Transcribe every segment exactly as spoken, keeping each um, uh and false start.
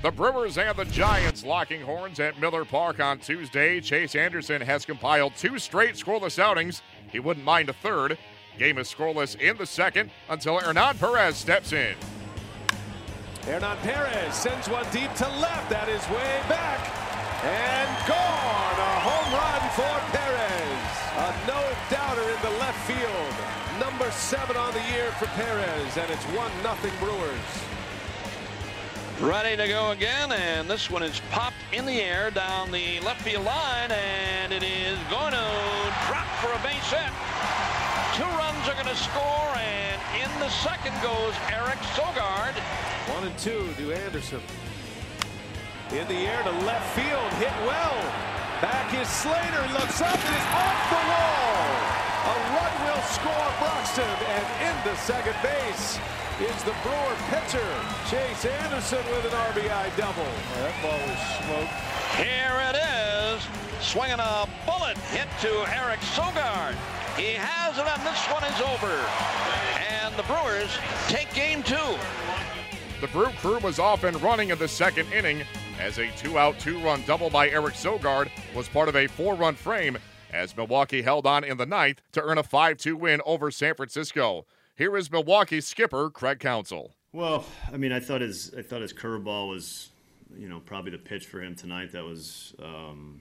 The Brewers and the Giants locking horns at Miller Park on Tuesday. Chase Anderson has compiled two straight scoreless outings. He wouldn't mind a third. Game is scoreless in the second until Hernan Perez steps in. Hernan Perez sends one deep to left. That is way back. And gone. A home run for Perez. A no-doubter in the left field. Number seven on the year for Perez. And it's one nothing Brewers. Ready to go again, and this one is popped in the air down the left field line, and it is going to drop for a base hit. Two runs are going to score, and in the second goes Eric Sogard. One and two to Anderson. In the air to left field, hit well. Back is Slater, looks up, and is off the wall. A run will score Broxton, and into second base is the Brewer pitcher, Chase Anderson, with an R B I double. Oh, that ball was smoked. Here it is, swinging a bullet hit to Eric Sogard. He has it, and this one is over. And the Brewers take game two. The Brew Crew was off and running in the second inning as a two-out, two-run double by Eric Sogard was part of a four-run frame as Milwaukee held on in the ninth to earn a five two win over San Francisco. Here is Milwaukee skipper Craig Council. Well, I mean, I thought his I thought his curveball was, you know, probably the pitch for him tonight. That was, um,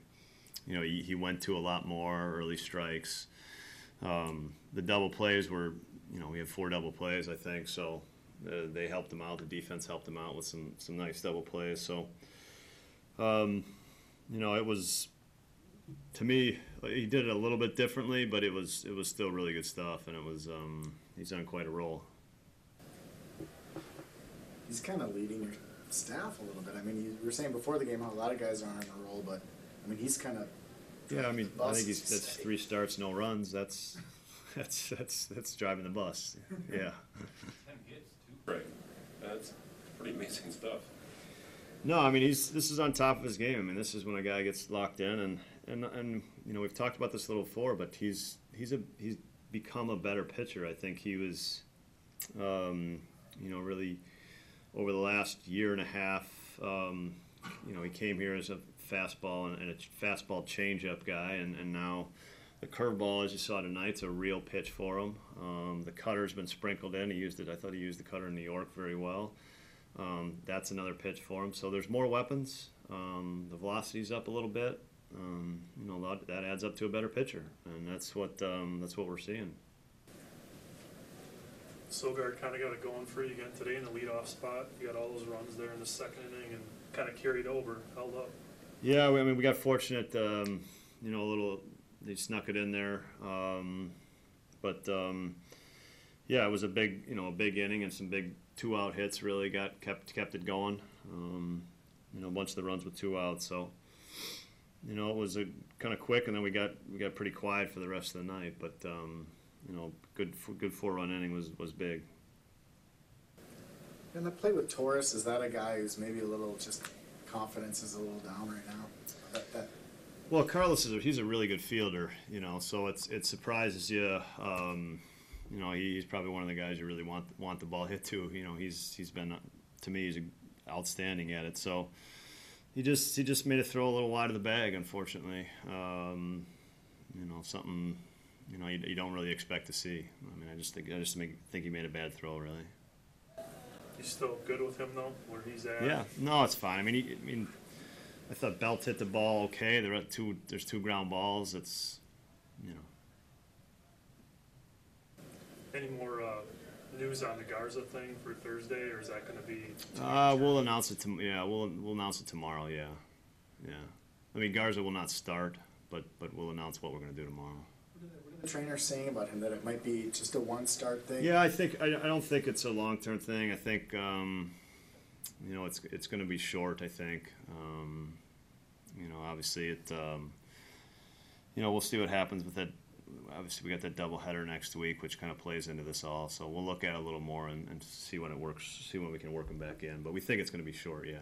you know, he, he went to a lot more early strikes. Um, the double plays were, you know, we had four double plays, I think. So uh, they helped him out. The defense helped him out with some some nice double plays. So, um, you know, it was, to me, he did it a little bit differently, but it was it was still really good stuff, and it was. Um, He's on quite a roll. He's kind of leading your staff a little bit. I mean, you were saying before the game how a lot of guys are on a roll, but I mean, he's kind of. Yeah, I mean, I think he's that's steady. Three starts, no runs. That's that's that's that's driving the bus. Yeah. Ten hits, two. Right. That's pretty amazing stuff. No, I mean, he's this is on top of his game. I mean, this is when a guy gets locked in, and and and you know, we've talked about this a little before, but he's he's a he's. become a better pitcher. I think he was, um, you know, really over the last year and a half, um, you know, he came here as a fastball and, and a fastball changeup guy, and, and now the curveball, as you saw tonight, is a real pitch for him. Um, the cutter's been sprinkled in. He used it. I thought he used the cutter in New York very well. Um, that's another pitch for him. So there's more weapons. Um, the velocity's up a little bit. Um, you know, a lot, that adds up to a better pitcher, and that's what um, that's what we're seeing. Sogard kind of got it going for you again today in the leadoff spot. You got all those runs there in the second inning, and kind of carried over, held up. Yeah, we, I mean, we got fortunate. Um, you know, a little they snuck it in there, um, but um, yeah, it was a big, you know, a big inning and some big two-out hits. Really got kept kept it going. Um, you know, a bunch of the runs with two outs, so. You know, it was a kind of quick, and then we got we got pretty quiet for the rest of the night. But um, you know, good good four run inning was was big. And the play with Torres, is that a guy who's maybe a little just confidence is a little down right now? That, that. Well, Carlos is a, he's a really good fielder, you know, so it's it surprises you. Um, you know, he, he's probably one of the guys you really want want the ball hit to. You know, he's he's been to me he's outstanding at it. So. He just he just made a throw a little wide of the bag, unfortunately. Um, you know, something you know you, you don't really expect to see. I mean, I just think I just make, think he made a bad throw, really. You still good with him though, where he's at? Yeah, no, it's fine. I mean, he, I mean, I thought Belt hit the ball okay. There are two there's two ground balls. It's you know. Any more? Uh... News on the Garza thing for Thursday, or is that going to be? Uh, we'll announce it. To, yeah, we'll we'll announce it tomorrow. Yeah, yeah. I mean, Garza will not start, but but we'll announce what we're going to do tomorrow. What are the, what are the trainers saying about him? That it might be just a one-start thing. Yeah, I think I, I don't think it's a long-term thing. I think um, you know it's it's going to be short. I think um, you know obviously it. Um, you know we'll see what happens with that. Obviously, we got that doubleheader next week, which kind of plays into this all. So we'll look at it a little more and, and see when it works, see when we can work them back in. But we think it's going to be short, yeah.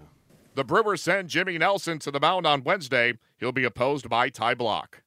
The Brewers send Jimmy Nelson to the mound on Wednesday. He'll be opposed by Ty Block.